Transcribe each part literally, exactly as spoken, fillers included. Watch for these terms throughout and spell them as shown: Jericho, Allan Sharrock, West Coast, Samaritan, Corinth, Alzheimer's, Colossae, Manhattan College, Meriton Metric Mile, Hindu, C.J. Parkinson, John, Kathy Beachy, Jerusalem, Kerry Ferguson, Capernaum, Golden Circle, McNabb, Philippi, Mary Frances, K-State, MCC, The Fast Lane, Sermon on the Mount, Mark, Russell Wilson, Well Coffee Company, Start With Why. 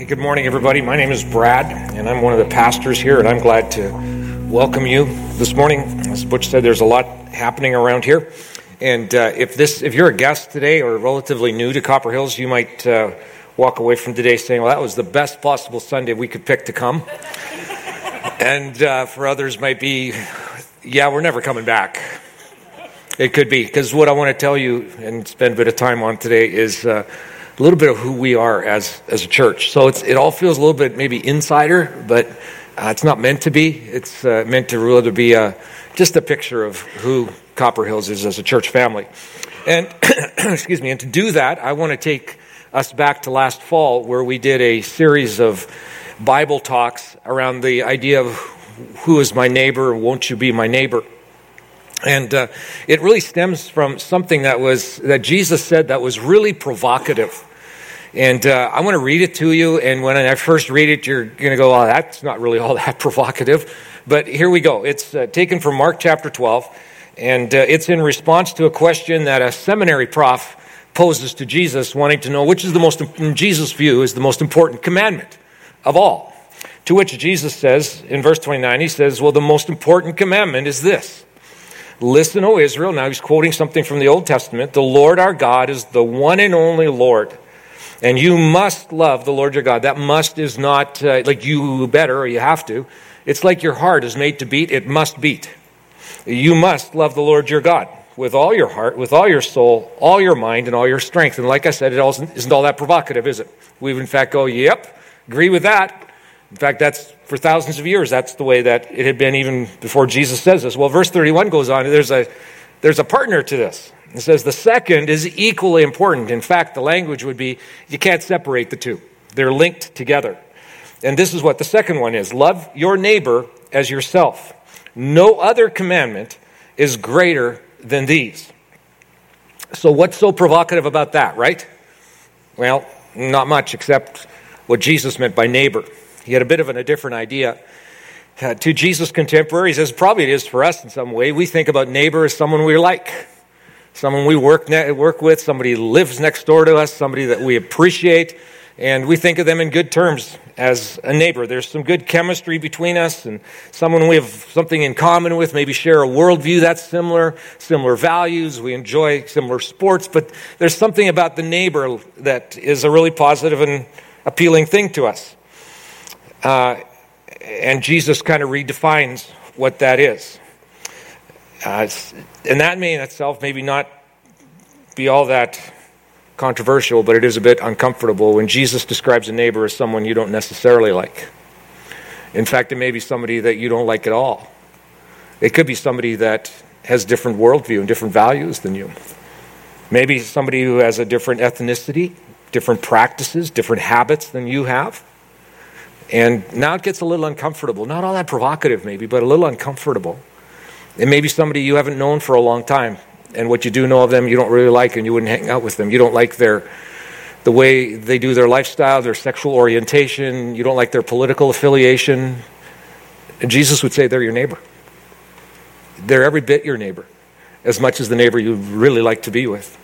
Hey, good morning, everybody. My name is Brad, and I'm one of the pastors here, and I'm glad to welcome you this morning. As Butch said, there's a lot happening around here, and uh, if this, if you're a guest today or relatively new to Copper Hills, you might uh, walk away from today saying, well, that was the best possible Sunday we could pick to come, and uh, for others might be, yeah, we're never coming back. It could be, because what I want to tell you and spend a bit of time on today is uh, a little bit of who we are as as a church. So it's, it all feels a little bit maybe insider, but uh, it's not meant to be. It's uh, meant to really be uh, just a picture of who Copper Hills is as a church family. And excuse me. And to do that, I want to take us back to last fall, where we did a series of Bible talks around the idea of who is my neighbor, won't you be my neighbor? And uh, it really stems from something that was that Jesus said that was really provocative. And uh, I want to read it to you, and when I first read it, you're going to go, oh, that's not really all that provocative. But here we go. It's uh, taken from Mark chapter twelve, and uh, it's in response to a question that a seminary prof poses to Jesus, wanting to know which is the most, in Jesus' view, is the most important commandment of all. To which Jesus says, in verse twenty-nine, he says, well, the most important commandment is this. Listen, O Israel. Now he's quoting something from the Old Testament. The Lord our God is the one and only Lord. And you must love the Lord your God. That must is not uh, like you better or you have to. It's like your heart is made to beat. It must beat. You must love the Lord your God with all your heart, with all your soul, all your mind, and all your strength. And like I said, it also isn't all that provocative, is it? We've in fact go, yep, agree with that. In fact, that's for thousands of years, that's the way that it had been even before Jesus says this. Well, verse thirty-one goes on, and there's a, there's a partner to this. It says the second is equally important. In fact, the language would be, you can't separate the two. They're linked together. And this is what the second one is. Love your neighbor as yourself. No other commandment is greater than these. So what's so provocative about that, right? Well, not much, except what Jesus meant by neighbor. He had a bit of an, a different idea. Uh, to Jesus' contemporaries, as probably it is for us in some way, we think about neighbor as someone we like, someone we work ne- work with, somebody who lives next door to us, somebody that we appreciate, and we think of them in good terms as a neighbor. There's some good chemistry between us and someone we have something in common with, maybe share a worldview that's similar, similar values, we enjoy similar sports, but there's something about the neighbor that is a really positive and appealing thing to us. Uh, and Jesus kind of redefines what that is. Uh, and that may in itself maybe not be all that controversial, but it is a bit uncomfortable when Jesus describes a neighbor as someone you don't necessarily like. In fact, it may be somebody that you don't like at all. It could be somebody that has different worldview and different values than you. Maybe somebody who has a different ethnicity, different practices, different habits than you have. And now it gets a little uncomfortable. Not all that provocative maybe, but a little uncomfortable. It may be somebody you haven't known for a long time. And what you do know of them, you don't really like, and you wouldn't hang out with them. You don't like their the way they do their lifestyle, their sexual orientation. You don't like their political affiliation. And Jesus would say they're your neighbor. They're every bit your neighbor, as much as the neighbor you really like to be with.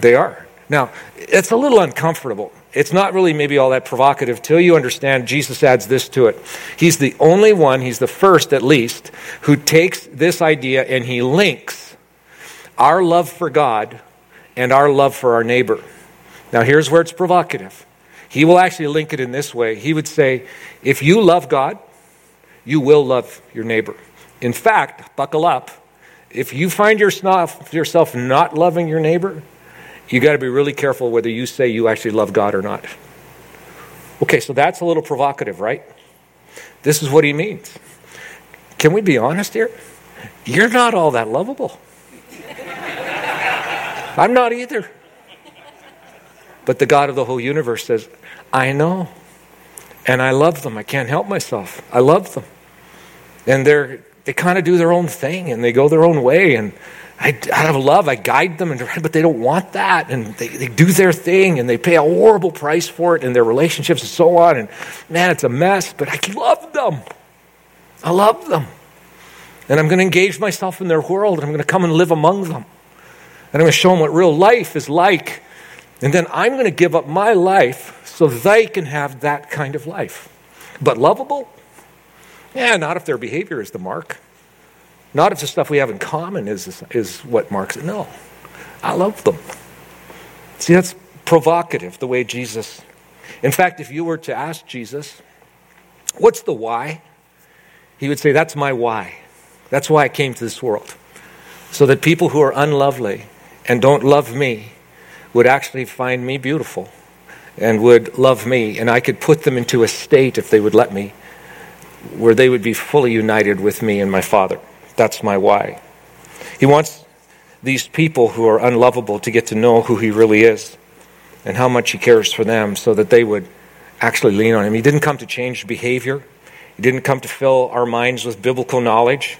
They are. Now, it's a little uncomfortable. It's not really maybe all that provocative till you understand Jesus adds this to it. He's the only one, he's the first at least, who takes this idea and he links our love for God and our love for our neighbor. Now here's where it's provocative. He will actually link it in this way. He would say, if you love God, you will love your neighbor. In fact, buckle up, if you find yourself not loving your neighbor, you got to be really careful whether you say you actually love God or not. Okay, so that's a little provocative, right? This is what he means. Can we be honest here? You're not all that lovable. I'm not either. But the God of the whole universe says, I know, and I love them. I can't help myself. I love them. And they're, they kind of do their own thing, and they go their own way, and I, out of love, I guide them, and, but they don't want that, and they, they do their thing, and they pay a horrible price for it, and their relationships and so on, and man, it's a mess, but I love them. I love them. And I'm going to engage myself in their world, and I'm going to come and live among them. And I'm going to show them what real life is like, and then I'm going to give up my life so they can have that kind of life. But lovable? Yeah, not if their behavior is the mark. Not if the stuff we have in common is is what marks it. No, I love them. See, that's provocative, the way Jesus... In fact, if you were to ask Jesus, what's the why? He would say, that's my why. That's why I came to this world. So that people who are unlovely and don't love me would actually find me beautiful and would love me. And I could put them into a state, if they would let me, where they would be fully united with me and my Father. That's my why. He wants these people who are unlovable to get to know who he really is and how much he cares for them so that they would actually lean on him. He didn't come to change behavior. He didn't come to fill our minds with biblical knowledge.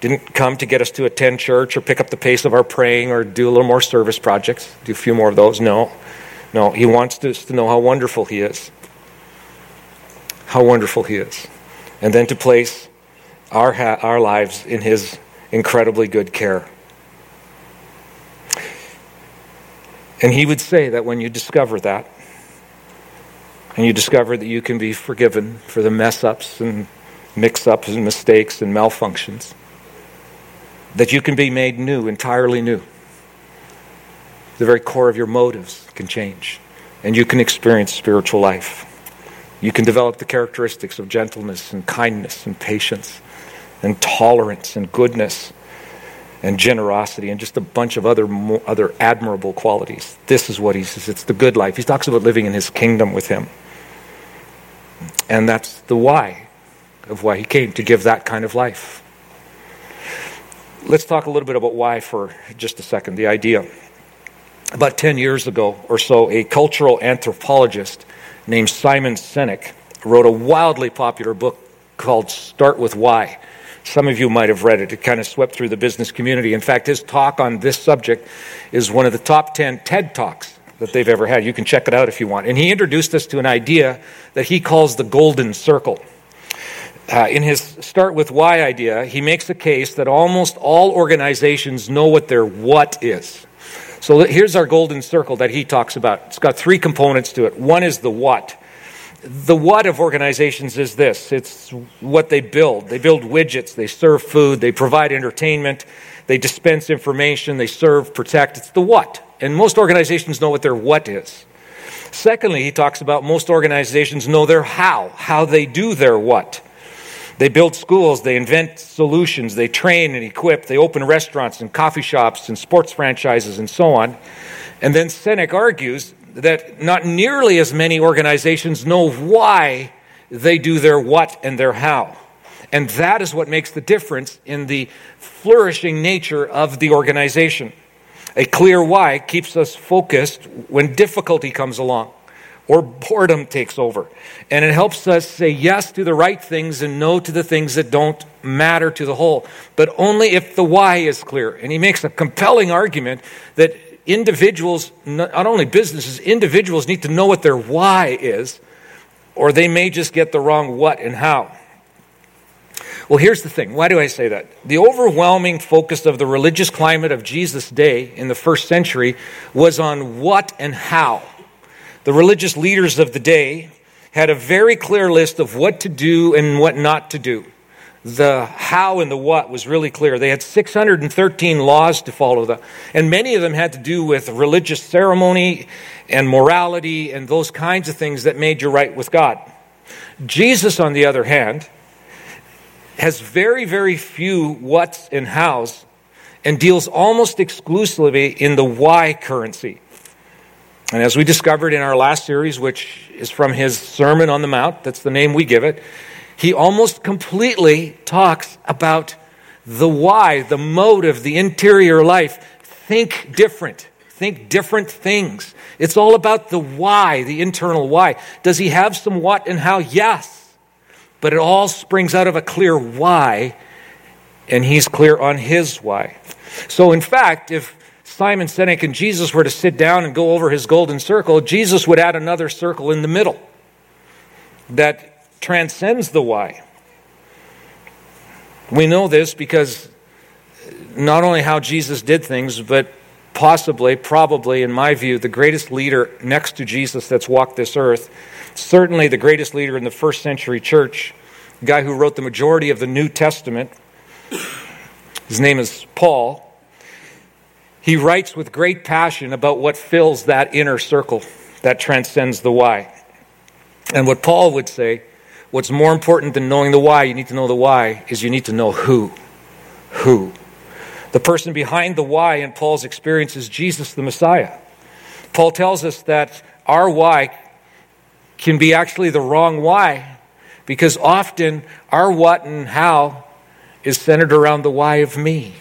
He didn't come to get us to attend church or pick up the pace of our praying or do a little more service projects, do a few more of those. No, no, he wants us to know how wonderful he is. How wonderful he is. And then to place our ha- our lives in his incredibly good care. And he would say that when you discover that, and you discover that you can be forgiven for the mess-ups and mix-ups and mistakes and malfunctions, that you can be made new, entirely new. The very core of your motives can change, and you can experience spiritual life. You can develop the characteristics of gentleness and kindness and patience and tolerance and goodness and generosity and just a bunch of other more, other admirable qualities. This is what he says. It's the good life. He talks about living in his kingdom with him. And that's the why of why he came, to give that kind of life. Let's talk a little bit about why for just a second, the idea. About ten years ago or so, a cultural anthropologist named Simon Sinek wrote a wildly popular book called Start With Why. Some of you might have read it. It kind of swept through the business community. In fact, his talk on this subject is one of the top ten TED Talks that they've ever had. You can check it out if you want. And he introduced us to an idea that he calls the Golden Circle. Uh, in his Start With Why idea, he makes the case that almost all organizations know what their what is. So here's our golden circle that he talks about. It's got three components to it. One is the what. The what of organizations is this. It's what they build. They build widgets. They serve food. They provide entertainment. They dispense information. They serve, protect. It's the what. And most organizations know what their what is. Secondly, he talks about most organizations know their how, how they do their what. They build schools, they invent solutions, they train and equip, they open restaurants and coffee shops and sports franchises and so on. And then Sinek argues that not nearly as many organizations know why they do their what and their how. And that is what makes the difference in the flourishing nature of the organization. A clear why keeps us focused when difficulty comes along, or boredom takes over. And it helps us say yes to the right things and no to the things that don't matter to the whole. But only if the why is clear. And he makes a compelling argument that individuals, not only businesses, individuals need to know what their why is, or they may just get the wrong what and how. Well, here's the thing. Why do I say that? The overwhelming focus of the religious climate of Jesus' day in the first century was on what and how. The religious leaders of the day had a very clear list of what to do and what not to do. The how and the what was really clear. They had six hundred thirteen laws to follow, them, and many of them had to do with religious ceremony and morality and those kinds of things that made you right with God. Jesus, on the other hand, has very, very few whats and hows and deals almost exclusively in the why currency. And as we discovered in our last series, which is from his Sermon on the Mount, that's the name we give it, he almost completely talks about the why, the motive, the interior life. Think different. Think different things. It's all about the why, the internal why. Does he have some what and how? Yes. But it all springs out of a clear why, and he's clear on his why. So in fact, if Simon Sinek and Jesus were to sit down and go over his golden circle, Jesus would add another circle in the middle that transcends the why. We know this because not only how Jesus did things, but possibly, probably, in my view, the greatest leader next to Jesus that's walked this earth, certainly the greatest leader in the first century church, a guy who wrote the majority of the New Testament. His name is Paul. He writes with great passion about what fills that inner circle that transcends the why. And what Paul would say, what's more important than knowing the why, you need to know the why, is you need to know who. Who? The person behind the why in Paul's experience is Jesus, the Messiah. Paul tells us that our why can be actually the wrong why, because often our what and how is centered around the why of me.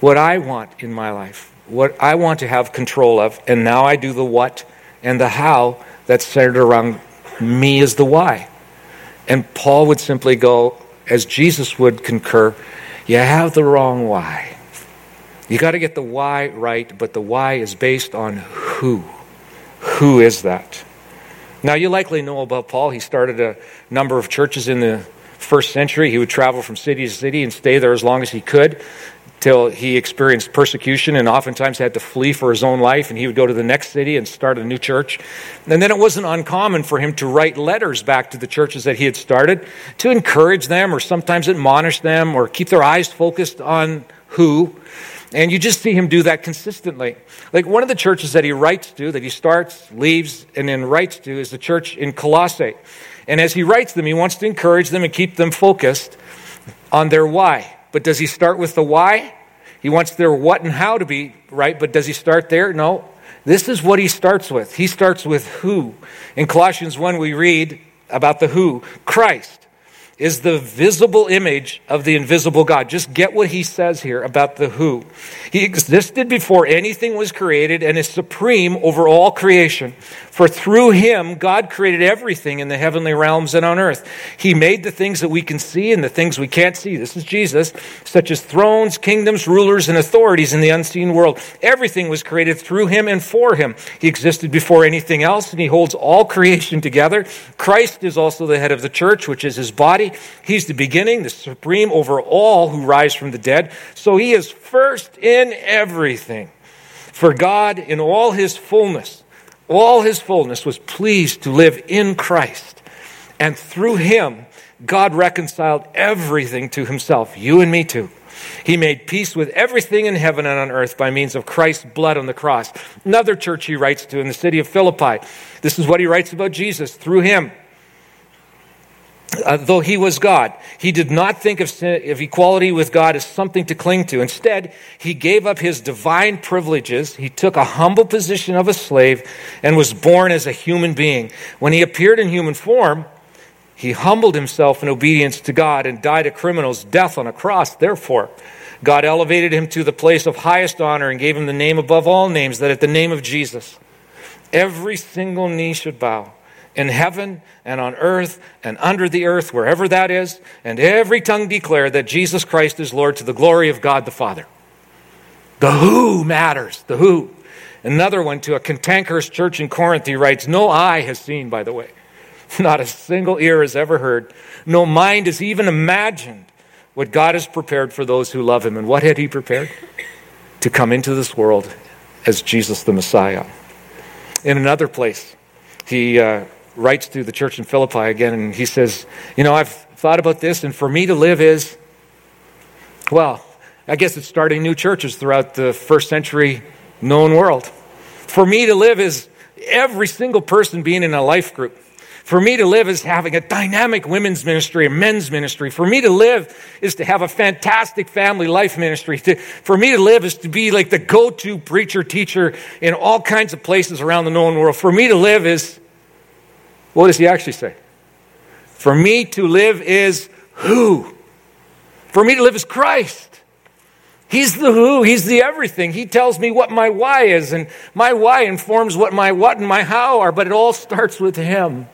What I want in my life, what I want to have control of, and now I do the what and the how that's centered around me is the why. And Paul would simply go, as Jesus would concur, you have the wrong why. You got to get the why right, but the why is based on who. Who is that? Now, you likely know about Paul. He started a number of churches in the first century. He would travel from city to city and stay there as long as he could, till he experienced persecution and oftentimes had to flee for his own life, and he would go to the next city and start a new church. And then it wasn't uncommon for him to write letters back to the churches that he had started to encourage them or sometimes admonish them or keep their eyes focused on who. And you just see him do that consistently. Like one of the churches that he writes to, that he starts, leaves, and then writes to is the church in Colossae. And as he writes them, he wants to encourage them and keep them focused on their why. But does he start with the why? He wants their what and how to be right, but does he start there? No. This is what he starts with. He starts with who. In Colossians one, we read about the who. Christ is the visible image of the invisible God. Just get what he says here about the who. He existed before anything was created and is supreme over all creation. For through him, God created everything in the heavenly realms and on earth. He made the things that we can see and the things we can't see. This is Jesus, such as thrones, kingdoms, rulers, and authorities in the unseen world. Everything was created through him and for him. He existed before anything else, and he holds all creation together. Christ is also the head of the church, which is his body. He's the beginning, the supreme over all who rise from the dead. So he is first in everything. For God, in all his fullness, all his fullness was pleased to live in Christ. And through him, God reconciled everything to himself, you and me too. He made peace with everything in heaven and on earth by means of Christ's blood on the cross. Another church he writes to in the city of Philippi. This is what he writes about Jesus. Through him, Uh, though he was God, he did not think of, sin, of equality with God as something to cling to. Instead, he gave up his divine privileges. He took a humble position of a slave and was born as a human being. When he appeared in human form, he humbled himself in obedience to God and died a criminal's death on a cross. Therefore, God elevated him to the place of highest honor and gave him the name above all names, that at the name of Jesus, every single knee should bow. In heaven and on earth and under the earth, wherever that is, and every tongue declare that Jesus Christ is Lord to the glory of God the Father. The who matters, the who. Another one to a cantankerous church in Corinth, he writes, no eye has seen, by the way, not a single ear has ever heard, no mind has even imagined what God has prepared for those who love him. And what had he prepared? To come into this world as Jesus the Messiah. In another place, he uh, writes to the church in Philippi again, and he says, you know, I've thought about this, and for me to live is, well, I guess it's starting new churches throughout the first century known world. For me to live is every single person being in a life group. For me to live is having a dynamic women's ministry and men's ministry. For me to live is to have a fantastic family life ministry. To, for me to live is to be like the go-to preacher, teacher in all kinds of places around the known world. For me to live is, what does he actually say? For me to live is who? For me to live is Christ. He's the who. He's the everything. He tells me what my why is, and my why informs what my what and my how are, but it all starts with him.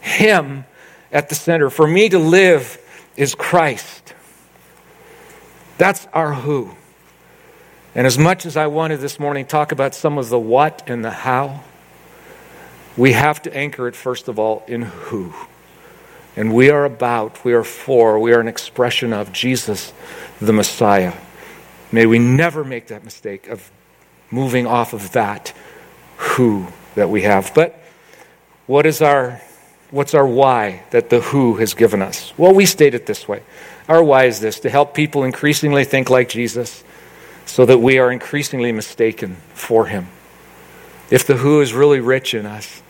Him at the center. For me to live is Christ. That's our who. And as much as I wanted this morning to talk about some of the what and the how, we have to anchor it, first of all, in who. And we are about, we are for, we are an expression of Jesus, the Messiah. May we never make that mistake of moving off of that who that we have. But what is our, what's our why that the who has given us? Well, we state it this way. Our why is this: to help people increasingly think like Jesus so that we are increasingly mistaken for him. If the who is really rich in us,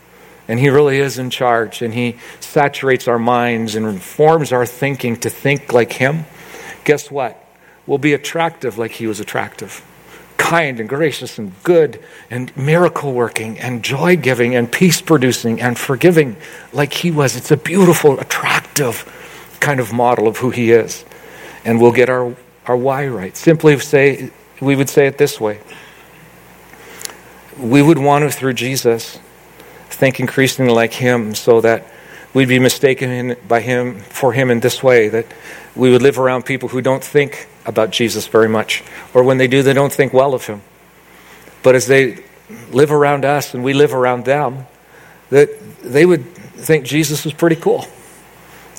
and he really is in charge, and he saturates our minds and informs our thinking to think like him, guess what? We'll be attractive like he was attractive. Kind and gracious and good and miracle-working and joy-giving and peace-producing and forgiving like he was. It's a beautiful, attractive kind of model of who he is. And we'll get our, our why right. Simply say, we would say it this way. We would want to, through Jesus, think increasingly like him so that we'd be mistaken in, by him for him in this way, that we would live around people who don't think about Jesus very much, or when they do, they don't think well of him. But as they live around us and we live around them, that they would think Jesus is pretty cool.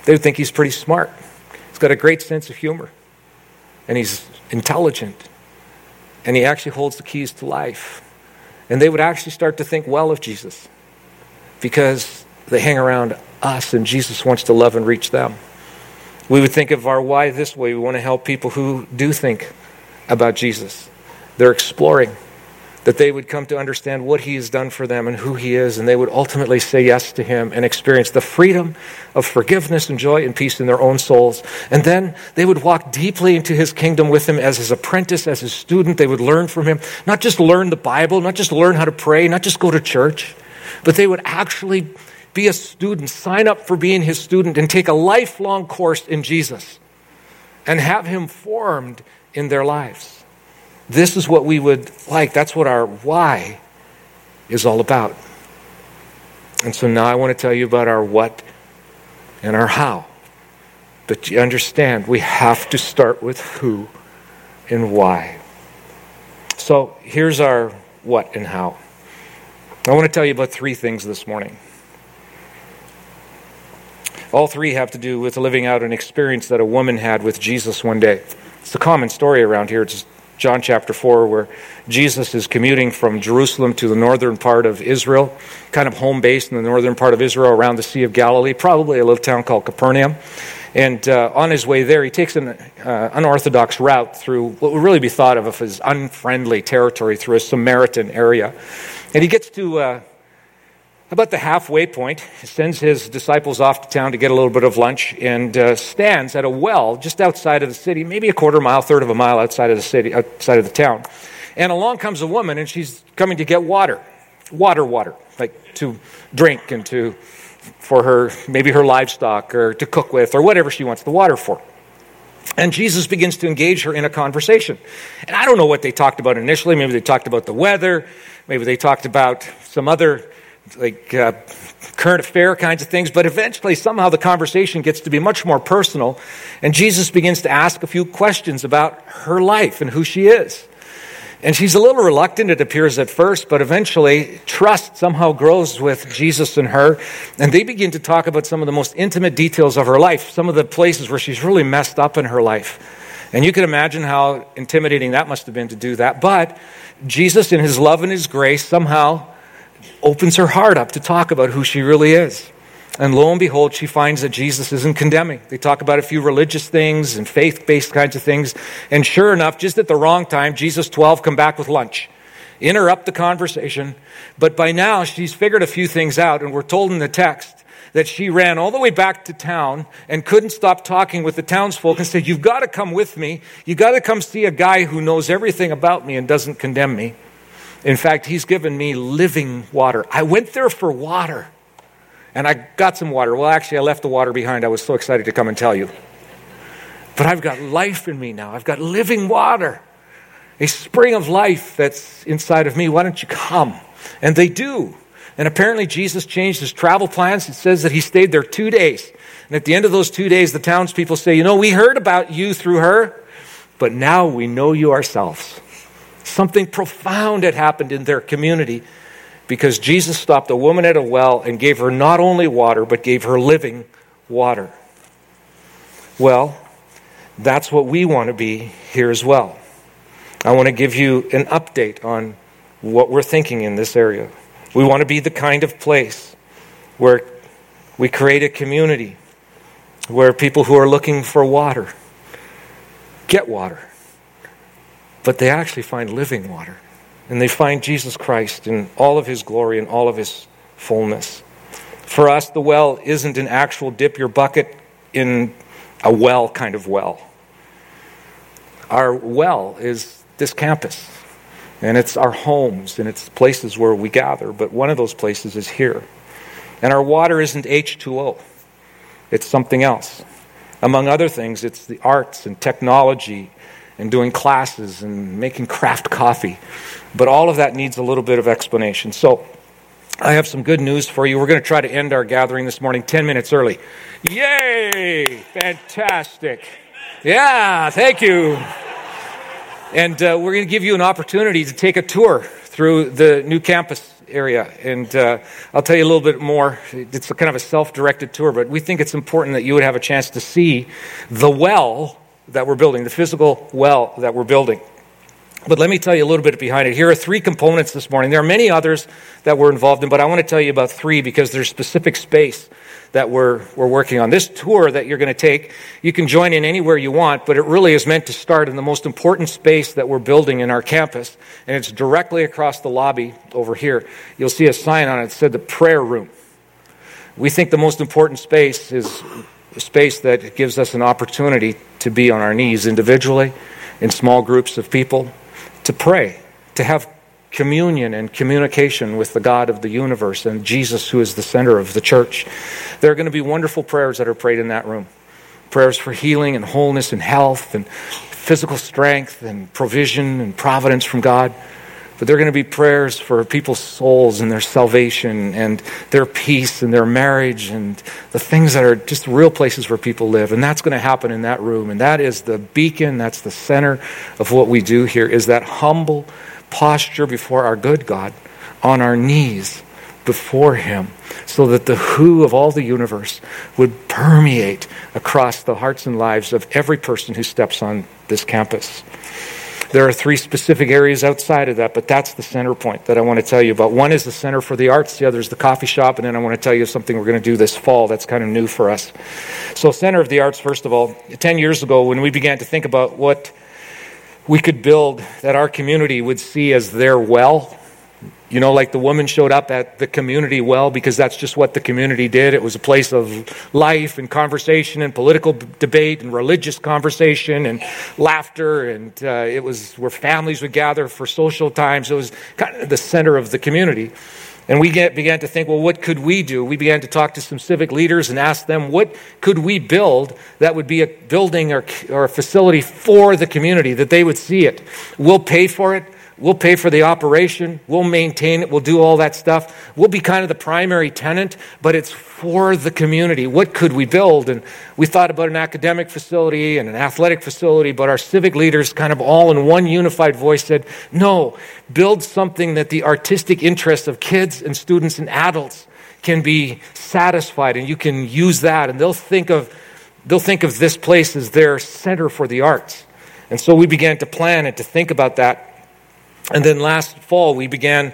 They would think he's pretty smart. He's got a great sense of humor, and he's intelligent, and he actually holds the keys to life. And they would actually start to think well of Jesus because they hang around us and Jesus wants to love and reach them. We would think of our why this way. We want to help people who do think about Jesus. They're exploring, that they would come to understand what he has done for them and who he is, and they would ultimately say yes to him and experience the freedom of forgiveness and joy and peace in their own souls. And then they would walk deeply into his kingdom with him as his apprentice, as his student. They would learn from him, not just learn the Bible, not just learn how to pray, not just go to church, but they would actually be a student, sign up for being his student, and take a lifelong course in Jesus and have him formed in their lives. This is what we would like. That's what our why is all about. And so now I want to tell you about our what and our how. But you understand, we have to start with who and why. So here's our what and how. I want to tell you about three things this morning. All three have to do with living out an experience that a woman had with Jesus one day. It's a common story around here. It's John chapter four, where Jesus is commuting from Jerusalem to the northern part of Israel, kind of home base in the northern part of Israel around the Sea of Galilee, probably a little town called Capernaum. And uh, on his way there, he takes an uh, unorthodox route through what would really be thought of as unfriendly territory, through a Samaritan area. And he gets to... Uh, About the halfway point, he sends his disciples off to town to get a little bit of lunch, and uh, stands at a well just outside of the city, maybe a quarter mile, third of a mile outside of the city, outside of the town. And along comes a woman, and she's coming to get water, water, water, like to drink and to for her maybe her livestock or to cook with or whatever she wants the water for. And Jesus begins to engage her in a conversation. And I don't know what they talked about initially. Maybe they talked about the weather. Maybe they talked about some other, like uh, current affair kinds of things, but eventually somehow the conversation gets to be much more personal, and Jesus begins to ask a few questions about her life and who she is. And she's a little reluctant, it appears at first, but eventually trust somehow grows with Jesus and her, and they begin to talk about some of the most intimate details of her life, some of the places where she's really messed up in her life. And you can imagine how intimidating that must have been to do that, but Jesus, in his love and his grace, somehow opens her heart up to talk about who she really is. And lo and behold, she finds that Jesus isn't condemning. They talk about a few religious things and faith-based kinds of things. And sure enough, just at the wrong time, Jesus twelve come back with lunch, interrupt the conversation. But by now, she's figured a few things out, and we're told in the text that she ran all the way back to town and couldn't stop talking with the townsfolk and said, "You've got to come with me. You've got to come see a guy who knows everything about me and doesn't condemn me. In fact, he's given me living water. I went there for water, and I got some water. Well, actually, I left the water behind. I was so excited to come and tell you. But I've got life in me now. I've got living water, a spring of life that's inside of me. Why don't you come?" And they do. And apparently, Jesus changed his travel plans. It says that he stayed there two days. And at the end of those two days, the townspeople say, "You know, we heard about you through her, but now we know you ourselves." Something profound had happened in their community because Jesus stopped a woman at a well and gave her not only water, but gave her living water. Well, that's what we want to be here as well. I want to give you an update on what we're thinking in this area. We want to be the kind of place where we create a community where people who are looking for water get water, but they actually find living water. And they find Jesus Christ in all of his glory and all of his fullness. For us, the well isn't an actual dip your bucket in a well kind of well. Our well is this campus. And it's our homes and it's places where we gather. But one of those places is here. And our water isn't H two O. It's something else. Among other things, it's the arts and technology and doing classes and making craft coffee. But all of that needs a little bit of explanation. So I have some good news for you. We're going to try to end our gathering this morning ten minutes early. Yay! Fantastic. Yeah, thank you. And uh, we're going to give you an opportunity to take a tour through the new campus area. And uh, I'll tell you a little bit more. It's a kind of a self-directed tour, but we think it's important that you would have a chance to see the well that we're building, the physical well that we're building. But let me tell you a little bit behind it. Here are three components this morning. There are many others that we're involved in, but I want to tell you about three because there's specific space that we're we're working on. This tour that you're going to take, you can join in anywhere you want, but it really is meant to start in the most important space that we're building in our campus, and it's directly across the lobby over here. You'll see a sign on it that said the prayer room. We think the most important space is a space that gives us an opportunity to be on our knees individually, in small groups of people, to pray, to have communion and communication with the God of the universe and Jesus, who is the center of the church. There are going to be wonderful prayers that are prayed in that room. Prayers for healing and wholeness and health and physical strength and provision and providence from God. But there are going to be prayers for people's souls and their salvation and their peace and their marriage and the things that are just real places where people live. And that's going to happen in that room. And that is the beacon, that's the center of what we do here, is that humble posture before our good God, on our knees before him, so that the who of all the universe would permeate across the hearts and lives of every person who steps on this campus. There are three specific areas outside of that, but that's the center point that I want to tell you about. One is the Center for the Arts, the other is the coffee shop, and then I want to tell you something we're going to do this fall that's kind of new for us. So Center of the Arts, first of all, ten years ago when we began to think about what we could build that our community would see as their well, you know, like the woman showed up at the community well because that's just what the community did. It was a place of life and conversation and political debate and religious conversation and laughter. And uh, it was where families would gather for social times. It was kind of the center of the community. And we get, began to think, well, what could we do? We began to talk to some civic leaders and ask them, what could we build that would be a building or, or a facility for the community, that they would see it? We'll pay for it. We'll pay for the operation. We'll maintain it. We'll do all that stuff. We'll be kind of the primary tenant, but it's for the community. What could we build? And we thought about an academic facility and an athletic facility, but our civic leaders kind of all in one unified voice said, no, build something that the artistic interests of kids and students and adults can be satisfied, and you can use that. And they'll think of, they'll think of this place as their center for the arts. And so we began to plan and to think about that. And then last fall, we began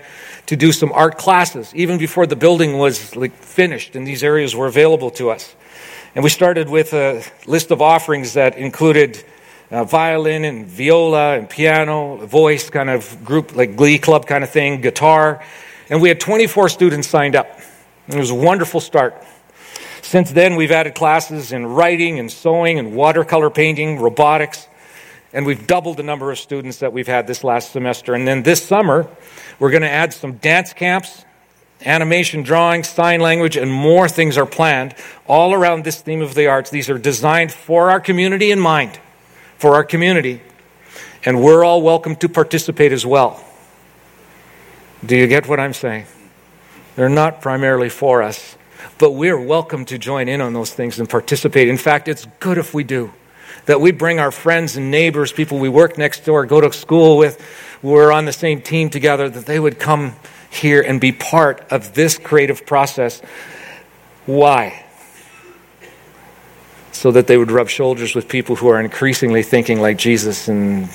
to do some art classes, even before the building was like finished and these areas were available to us. And we started with a list of offerings that included uh, violin and viola and piano, a voice kind of group, like glee club kind of thing, guitar. And we had twenty-four students signed up. It was a wonderful start. Since then, we've added classes in writing and sewing and watercolor painting, robotics. And we've doubled the number of students that we've had this last semester. And then this summer, we're going to add some dance camps, animation, drawing, sign language, and more things are planned all around this theme of the arts. These are designed for our community in mind, for our community. And we're all welcome to participate as well. Do you get what I'm saying? They're not primarily for us, but we're welcome to join in on those things and participate. In fact, it's good if we do. That we bring our friends and neighbors, people we work next door, go to school with, we're on the same team together, that they would come here and be part of this creative process. Why? So that they would rub shoulders with people who are increasingly thinking like Jesus and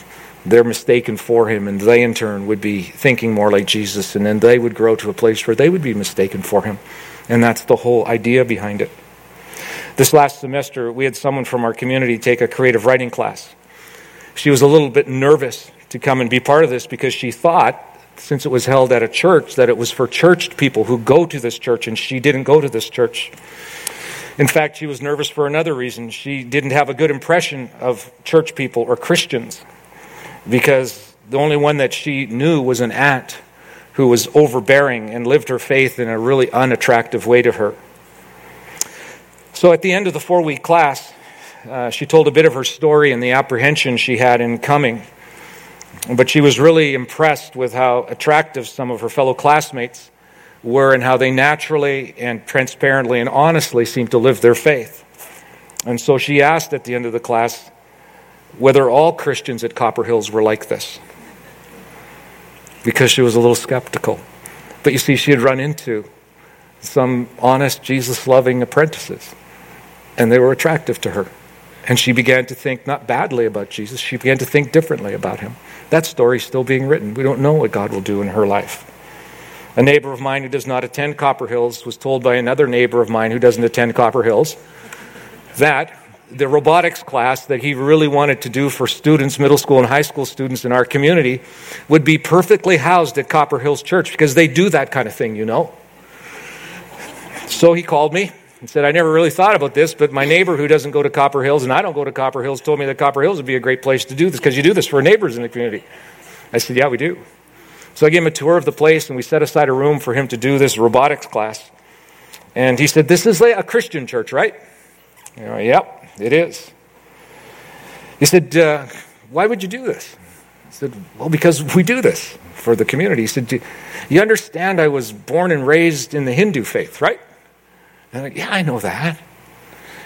they're mistaken for him, and they in turn would be thinking more like Jesus, and then they would grow to a place where they would be mistaken for him. And that's the whole idea behind it. This last semester, we had someone from our community take a creative writing class. She was a little bit nervous to come and be part of this because she thought, since it was held at a church, that it was for church people who go to this church, and she didn't go to this church. In fact, she was nervous for another reason. She didn't have a good impression of church people or Christians, because the only one that she knew was an aunt who was overbearing and lived her faith in a really unattractive way to her. So at the end of the four-week class, uh, she told a bit of her story and the apprehension she had in coming. But she was really impressed with how attractive some of her fellow classmates were and how they naturally and transparently and honestly seemed to live their faith. And so she asked at the end of the class whether all Christians at Copper Hills were like this, because she was a little skeptical. But you see, she had run into some honest, Jesus-loving apprentices, and they were attractive to her. And she began to think not badly about Jesus, she began to think differently about him. That story's still being written. We don't know what God will do in her life. A neighbor of mine who does not attend Copper Hills was told by another neighbor of mine who doesn't attend Copper Hills that the robotics class that he really wanted to do for students, middle school and high school students in our community, would be perfectly housed at Copper Hills Church, because they do that kind of thing, you know. So he called me and said, I never really thought about this, but my neighbor who doesn't go to Copper Hills and I don't go to Copper Hills told me that Copper Hills would be a great place to do this because you do this for neighbors in the community. I said, yeah, we do. So I gave him a tour of the place, and we set aside a room for him to do this robotics class. And he said, this is a Christian church, right? I went, yep, it is. He said, uh, why would you do this? I said, well, because we do this for the community. He said, do you understand I was born and raised in the Hindu faith, right? And I'm like, yeah, I know that.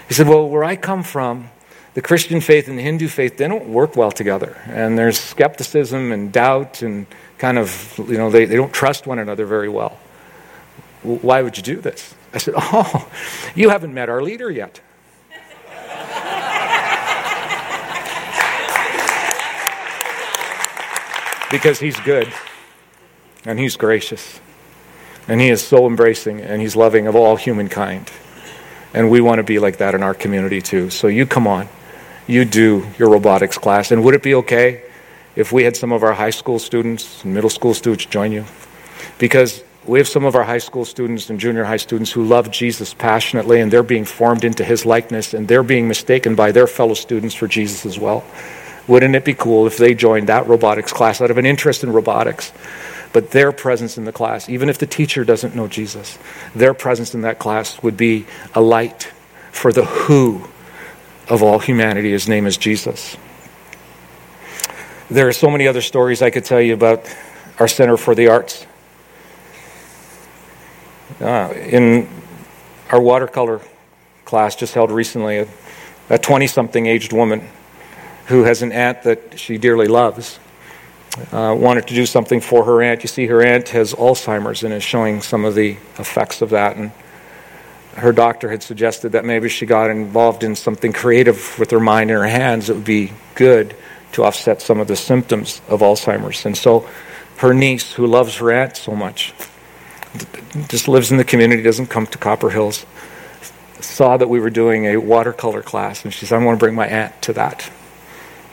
He said, well, where I come from, the Christian faith and the Hindu faith, they don't work well together. And there's skepticism and doubt and kind of, you know, they, they don't trust one another very well. Why would you do this? I said, oh, you haven't met our leader yet. Because he's good, and he's gracious, and he is so embracing, and he's loving of all humankind. And we want to be like that in our community too. So you come on, you do your robotics class. And would it be okay if we had some of our high school students and middle school students join you? Because we have some of our high school students and junior high students who love Jesus passionately, and they're being formed into his likeness, and they're being mistaken by their fellow students for Jesus as well. Wouldn't it be cool if they joined that robotics class out of an interest in robotics? But their presence in the class, even if the teacher doesn't know Jesus, their presence in that class would be a light for the who of all humanity. His name is Jesus. There are so many other stories I could tell you about our Center for the Arts. Uh, in our watercolor class just held recently, a, a twenty-something aged woman who has an aunt that she dearly loves Uh, wanted to do something for her aunt. You see, her aunt has Alzheimer's and is showing some of the effects of that. And her doctor had suggested that maybe she got involved in something creative with her mind and her hands. It would be good to offset some of the symptoms of Alzheimer's. And so her niece, who loves her aunt so much, just lives in the community, doesn't come to Copper Hills, saw that we were doing a watercolor class. And she said, I want to bring my aunt to that,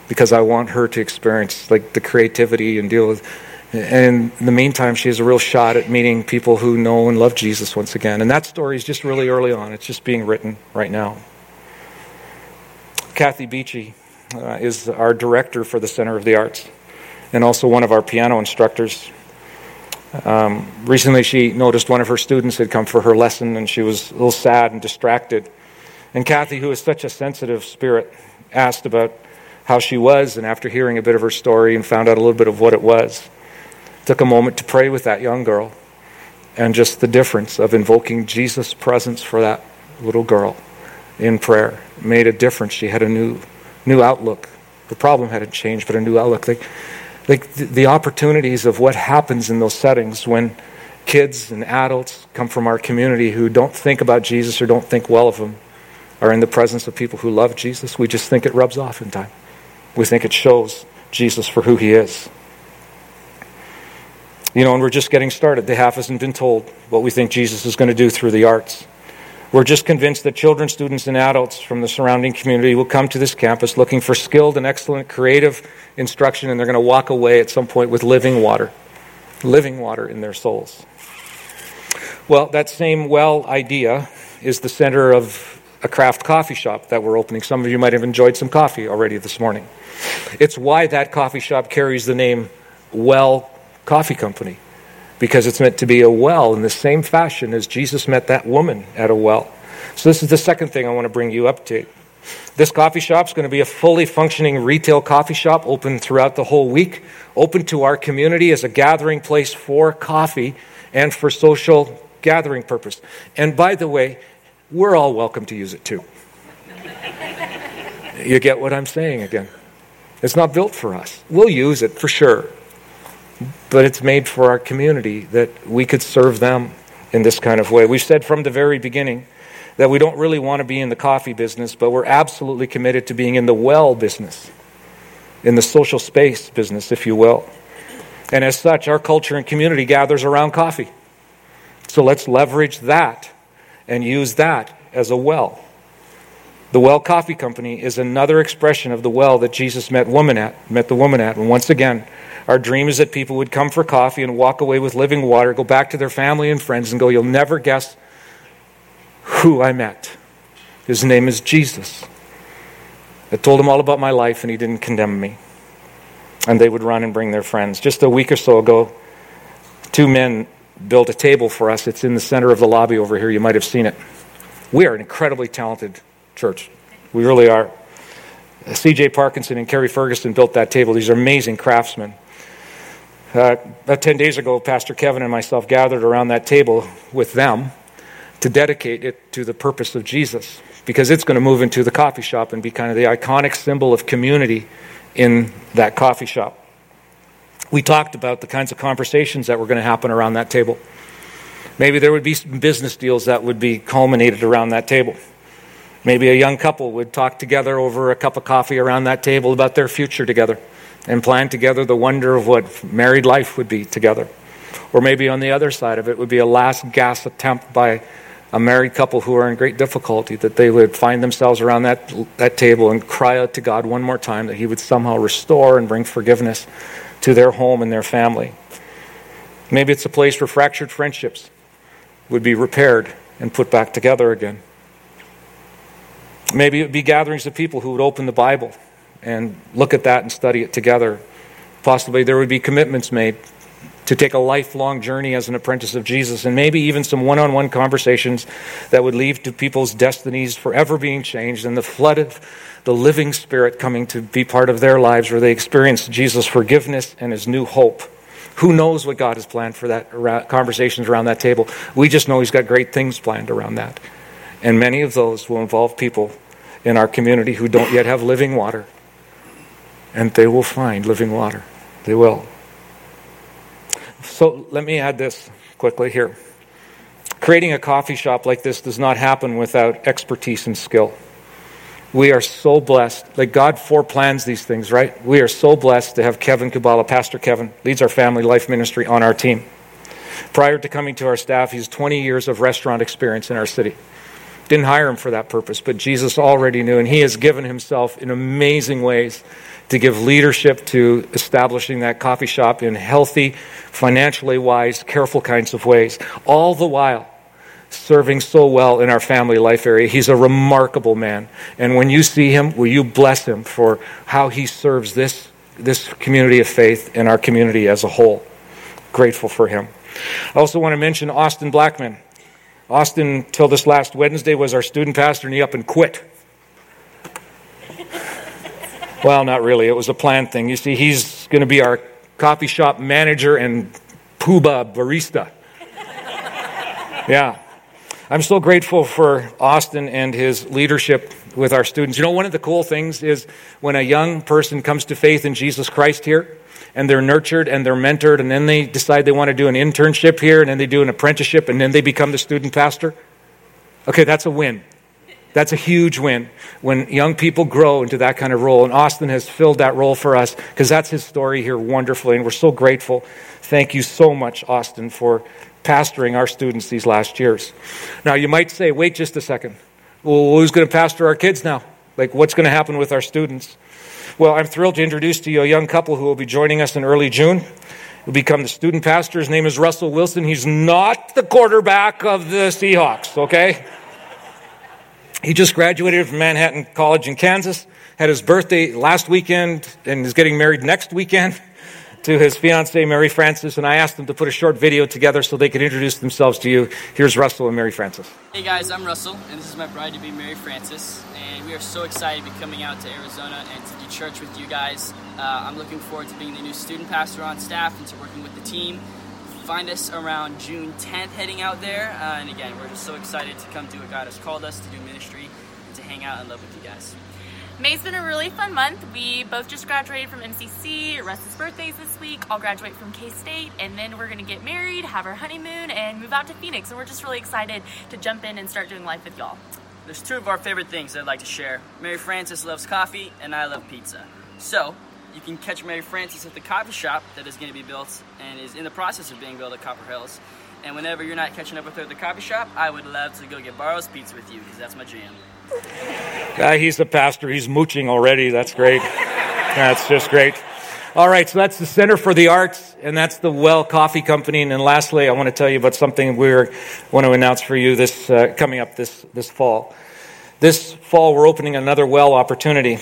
because I want her to experience like the creativity and deal with. And in the meantime, she has a real shot at meeting people who know and love Jesus once again. And that story is just really early on. It's just being written right now. Kathy Beachy uh, is our director for the Center of the Arts and also one of our piano instructors. Um, recently, she noticed one of her students had come for her lesson, and she was a little sad and distracted. And Kathy, who is such a sensitive spirit, asked about how she was, and after hearing a bit of her story and found out a little bit of what it was, took a moment to pray with that young girl, and just the difference of invoking Jesus' presence for that little girl in prayer made a difference. She had a new new outlook. The problem hadn't changed, but a new outlook. Like, like the, the opportunities of what happens in those settings when kids and adults come from our community who don't think about Jesus or don't think well of him are in the presence of people who love Jesus. We just think it rubs off in time. We think it shows Jesus for who he is. You know, and we're just getting started. The half hasn't been told what we think Jesus is going to do through the arts. We're just convinced that children, students, and adults from the surrounding community will come to this campus looking for skilled and excellent creative instruction, and they're going to walk away at some point with living water, living water in their souls. Well, that same well idea is the center of a craft coffee shop that we're opening. Some of you might have enjoyed some coffee already this morning. It's why that coffee shop carries the name Well Coffee Company, because it's meant to be a well in the same fashion as Jesus met that woman at a well. So this is the second thing I want to bring you up to. This coffee shop is going to be a fully functioning retail coffee shop, open throughout the whole week, open to our community as a gathering place for coffee and for social gathering purpose. And by the way, we're all welcome to use it too. You get what I'm saying again. It's not built for us. We'll use it for sure. But it's made for our community that we could serve them in this kind of way. We've said from the very beginning that we don't really want to be in the coffee business, but we're absolutely committed to being in the well business, in the social space business, if you will. And as such, our culture and community gathers around coffee. So let's leverage that and use that as a well. The Well Coffee Company is another expression of the well that Jesus met woman at, met the woman at. And once again, our dream is that people would come for coffee and walk away with living water, go back to their family and friends and go, "You'll never guess who I met. His name is Jesus. I told him all about my life and he didn't condemn me." And they would run and bring their friends. Just a week or so ago, two men built a table for us. It's in the center of the lobby over here. You might have seen it. We are an incredibly talented church. We really are. C J Parkinson and Kerry Ferguson built that table. These are amazing craftsmen. Uh, about ten days ago, Pastor Kevin and myself gathered around that table with them to dedicate it to the purpose of Jesus, because it's going to move into the coffee shop and be kind of the iconic symbol of community in that coffee shop. We talked about the kinds of conversations that were going to happen around that table. Maybe there would be some business deals that would be culminated around that table. Maybe a young couple would talk together over a cup of coffee around that table about their future together and plan together the wonder of what married life would be together. Or maybe on the other side of it would be a last gasp attempt by a married couple who are in great difficulty, that they would find themselves around that, that table and cry out to God one more time that he would somehow restore and bring forgiveness to their home and their family. Maybe it's a place where fractured friendships would be repaired and put back together again. Maybe it would be gatherings of people who would open the Bible and look at that and study it together. Possibly there would be commitments made to take a lifelong journey as an apprentice of Jesus, and maybe even some one-on-one conversations that would lead to people's destinies forever being changed and the flood of the living Spirit coming to be part of their lives, where they experience Jesus' forgiveness and his new hope. Who knows what God has planned for that conversations around that table? We just know he's got great things planned around that. And many of those will involve people in our community who don't yet have living water. And they will find living water. They will. So let me add this quickly here. Creating a coffee shop like this does not happen without expertise and skill. We are so blessed. Like, God foreplans these things, right? We are so blessed to have Kevin Kubala. Pastor Kevin leads our family life ministry on our team. Prior to coming to our staff, he has twenty years of restaurant experience in our city. Didn't hire him for that purpose, but Jesus already knew, and he has given himself in amazing ways to give leadership to establishing that coffee shop in healthy, financially wise, careful kinds of ways, all the while serving so well in our family life area. He's a remarkable man, and when you see him, will you bless him for how he serves this, this community of faith and our community as a whole? Grateful for him. I also want to mention Austin Blackman. Austin, till this last Wednesday, was our student pastor, and he up and quit. Well, not really. It was a planned thing. You see, he's going to be our coffee shop manager and poobah barista. Yeah. I'm so grateful for Austin and his leadership with our students. You know, one of the cool things is when a young person comes to faith in Jesus Christ here, and they're nurtured and they're mentored, and then they decide they want to do an internship here, and then they do an apprenticeship, and then they become the student pastor. Okay, that's a win. That's a huge win when young people grow into that kind of role. And Austin has filled that role for us because that's his story here wonderfully. And we're so grateful. Thank you so much, Austin, for pastoring our students these last years. Now, you might say, wait just a second. Well, who's going to pastor our kids now? Like, what's going to happen with our students? Well, I'm thrilled to introduce to you a young couple who will be joining us in early June. He'll become the student pastor. His name is Russell Wilson. He's not the quarterback of the Seahawks, okay? He just graduated from Manhattan College in Kansas, had his birthday last weekend, and is getting married next weekend to his fiancée, Mary Frances, and I asked them to put a short video together so they could introduce themselves to you. Here's Russell and Mary Frances. Hey guys, I'm Russell, and this is my bride-to-be, Mary Frances, and we are so excited to be coming out to Arizona and to do church with you guys. Uh, I'm looking forward to being the new student pastor on staff and to working with the team. Find us around June tenth heading out there, uh, and again, we're just so excited to come do what God has called us to do ministry and to hang out and love with you guys. May's been a really fun month. We both just graduated from M C C, Russ's birthday's this week, I'll graduate from K-State, and then we're going to get married, have our honeymoon, and move out to Phoenix. And we're just really excited to jump in and start doing life with y'all. There's two of our favorite things that I'd like to share. Mary Frances loves coffee, and I love pizza. So, you can catch Mary Frances at the coffee shop that is going to be built and is in the process of being built at Copper Hills. And whenever you're not catching up with her at the coffee shop, I would love to go get Baro's Pizza with you, because that's my jam. Uh, he's the pastor. He's mooching already. That's great. That's just great. All right, so that's the Center for the Arts, and that's the Well Coffee Company. And then lastly, I want to tell you about something we want to announce for you this uh, coming up this, this fall. This fall, we're opening another Well opportunity.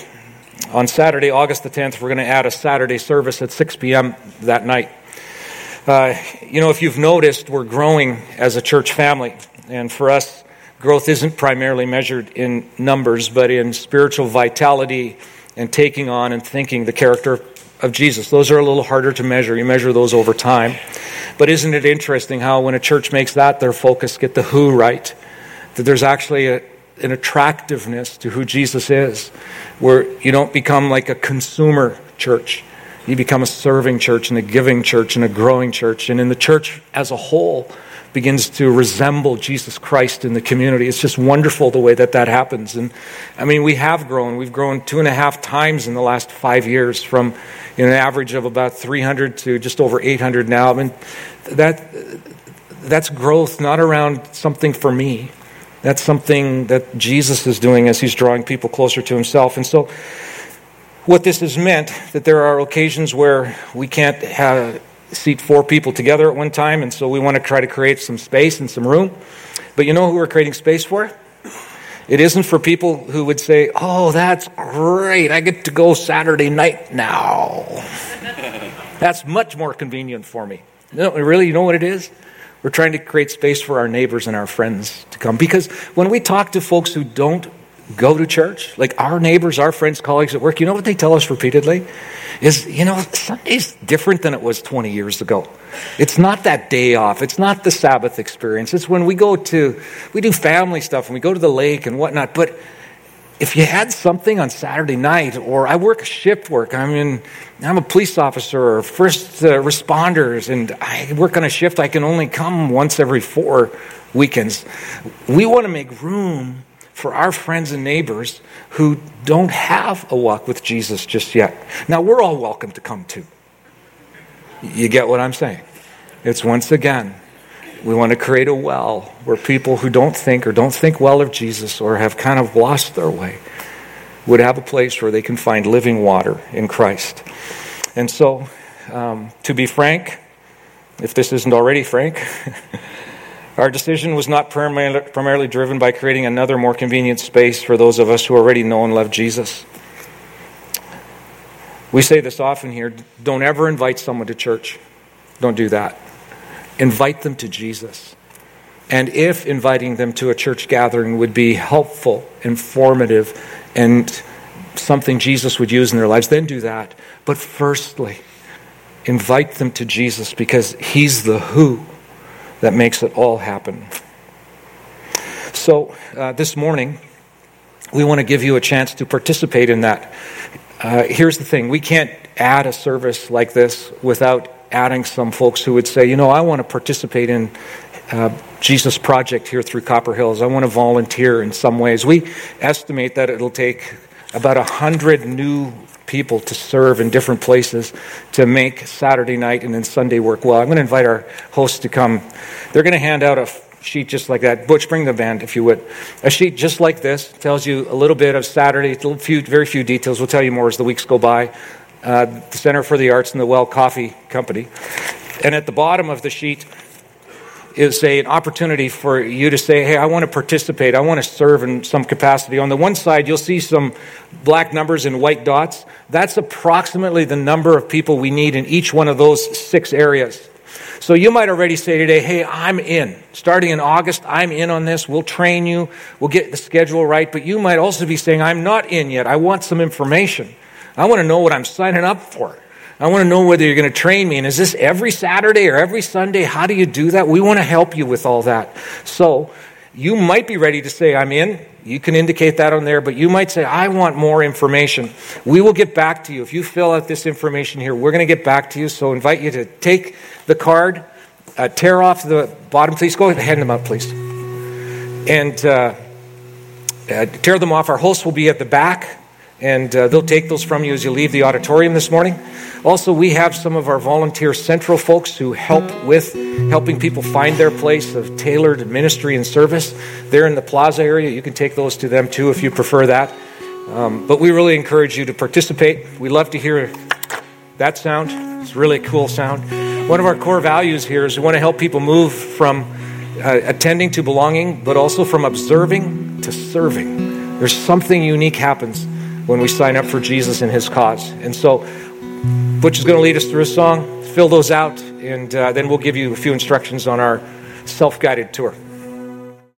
On Saturday, August the tenth, we're going to add a Saturday service at six p.m. that night. Uh, you know, if you've noticed, we're growing as a church family, and for us, growth isn't primarily measured in numbers, but in spiritual vitality and taking on and thinking the character of Jesus. Those are a little harder to measure. You measure those over time. But isn't it interesting how when a church makes that their focus, get the who right, that there's actually a, an attractiveness to who Jesus is, where you don't become like a consumer church. You become a serving church and a giving church and a growing church. And in the church as a whole, begins to resemble Jesus Christ in the community. It's just wonderful the way that that happens. And I mean, we have grown. We've grown two and a half times in the last five years from you know, an average of about three hundred to just over eight hundred now. I mean, that that's growth, not around something for me. That's something that Jesus is doing as he's drawing people closer to himself. And so what this has meant, that there are occasions where we can't have seat four people together at one time, and so we want to try to create some space and some room. But you know who we're creating space for? It isn't for people who would say, oh, that's great, I get to go Saturday night now. That's much more convenient for me. No, really, you know what it is? We're trying to create space for our neighbors and our friends to come. Because when we talk to folks who don't go to church, like our neighbors, our friends, colleagues at work, you know what they tell us repeatedly? Is, you know, Sunday's different than it was twenty years ago. It's not that day off. It's not the Sabbath experience. It's when we go to, we do family stuff and we go to the lake and whatnot. But if you had something on Saturday night, or I work shift work, I'm in, I'm a police officer or first uh, responders, and I work on a shift, I can only come once every four weekends. We want to make room for our friends and neighbors who don't have a walk with Jesus just yet. Now, we're all welcome to come too. You get what I'm saying? It's once again, we want to create a well where people who don't think or don't think well of Jesus or have kind of lost their way would have a place where they can find living water in Christ. And so, um, to be frank, if this isn't already frank, our decision was not primarily, primarily driven by creating another more convenient space for those of us who already know and love Jesus. We say this often here, don't ever invite someone to church. Don't do that. Invite them to Jesus. And if inviting them to a church gathering would be helpful, informative, and something Jesus would use in their lives, then do that. But firstly, invite them to Jesus, because he's the who that makes it all happen. So uh, this morning, we want to give you a chance to participate in that. Uh, here's the thing. We can't add a service like this without adding some folks who would say, you know, I want to participate in uh, Jesus project here through Copper Hills. I want to volunteer in some ways. We estimate that it'll take about one hundred new people to serve in different places to make Saturday night and then Sunday work well. I'm going to invite our hosts to come. They're going to hand out a sheet just like that. Butch, bring the band if you would. A sheet just like this tells you a little bit of Saturday, a few, very few details. We'll tell you more as the weeks go by. Uh, the Center for the Arts and the Well Coffee Company. And at the bottom of the sheet is a, an opportunity for you to say, hey, I want to participate. I want to serve in some capacity. On the one side, you'll see some black numbers and white dots. That's approximately the number of people we need in each one of those six areas. So you might already say today, hey, I'm in. Starting in August, I'm in on this. We'll train you. We'll get the schedule right. But you might also be saying, I'm not in yet. I want some information. I want to know what I'm signing up for. I want to know whether you're going to train me. And is this every Saturday or every Sunday? How do you do that? We want to help you with all that. So you might be ready to say, I'm in. You can indicate that on there. But you might say, I want more information. We will get back to you. If you fill out this information here, we're going to get back to you. So I invite you to take the card, uh, tear off the bottom. Please go ahead and hand them out, please. And uh, uh, tear them off. Our hosts will be at the back. And uh, they'll take those from you as you leave the auditorium this morning. Also, we have some of our volunteer central folks who help with helping people find their place of tailored ministry and service. They're in the plaza area. You can take those to them too if you prefer that. Um, but we really encourage you to participate. We love to hear that sound. It's really a cool sound. One of our core values here is we want to help people move from uh, attending to belonging, but also from observing to serving. There's something unique happens when we sign up for Jesus and his cause. And so Butch is going to lead us through a song, fill those out, and uh, then we'll give you a few instructions on our self-guided tour.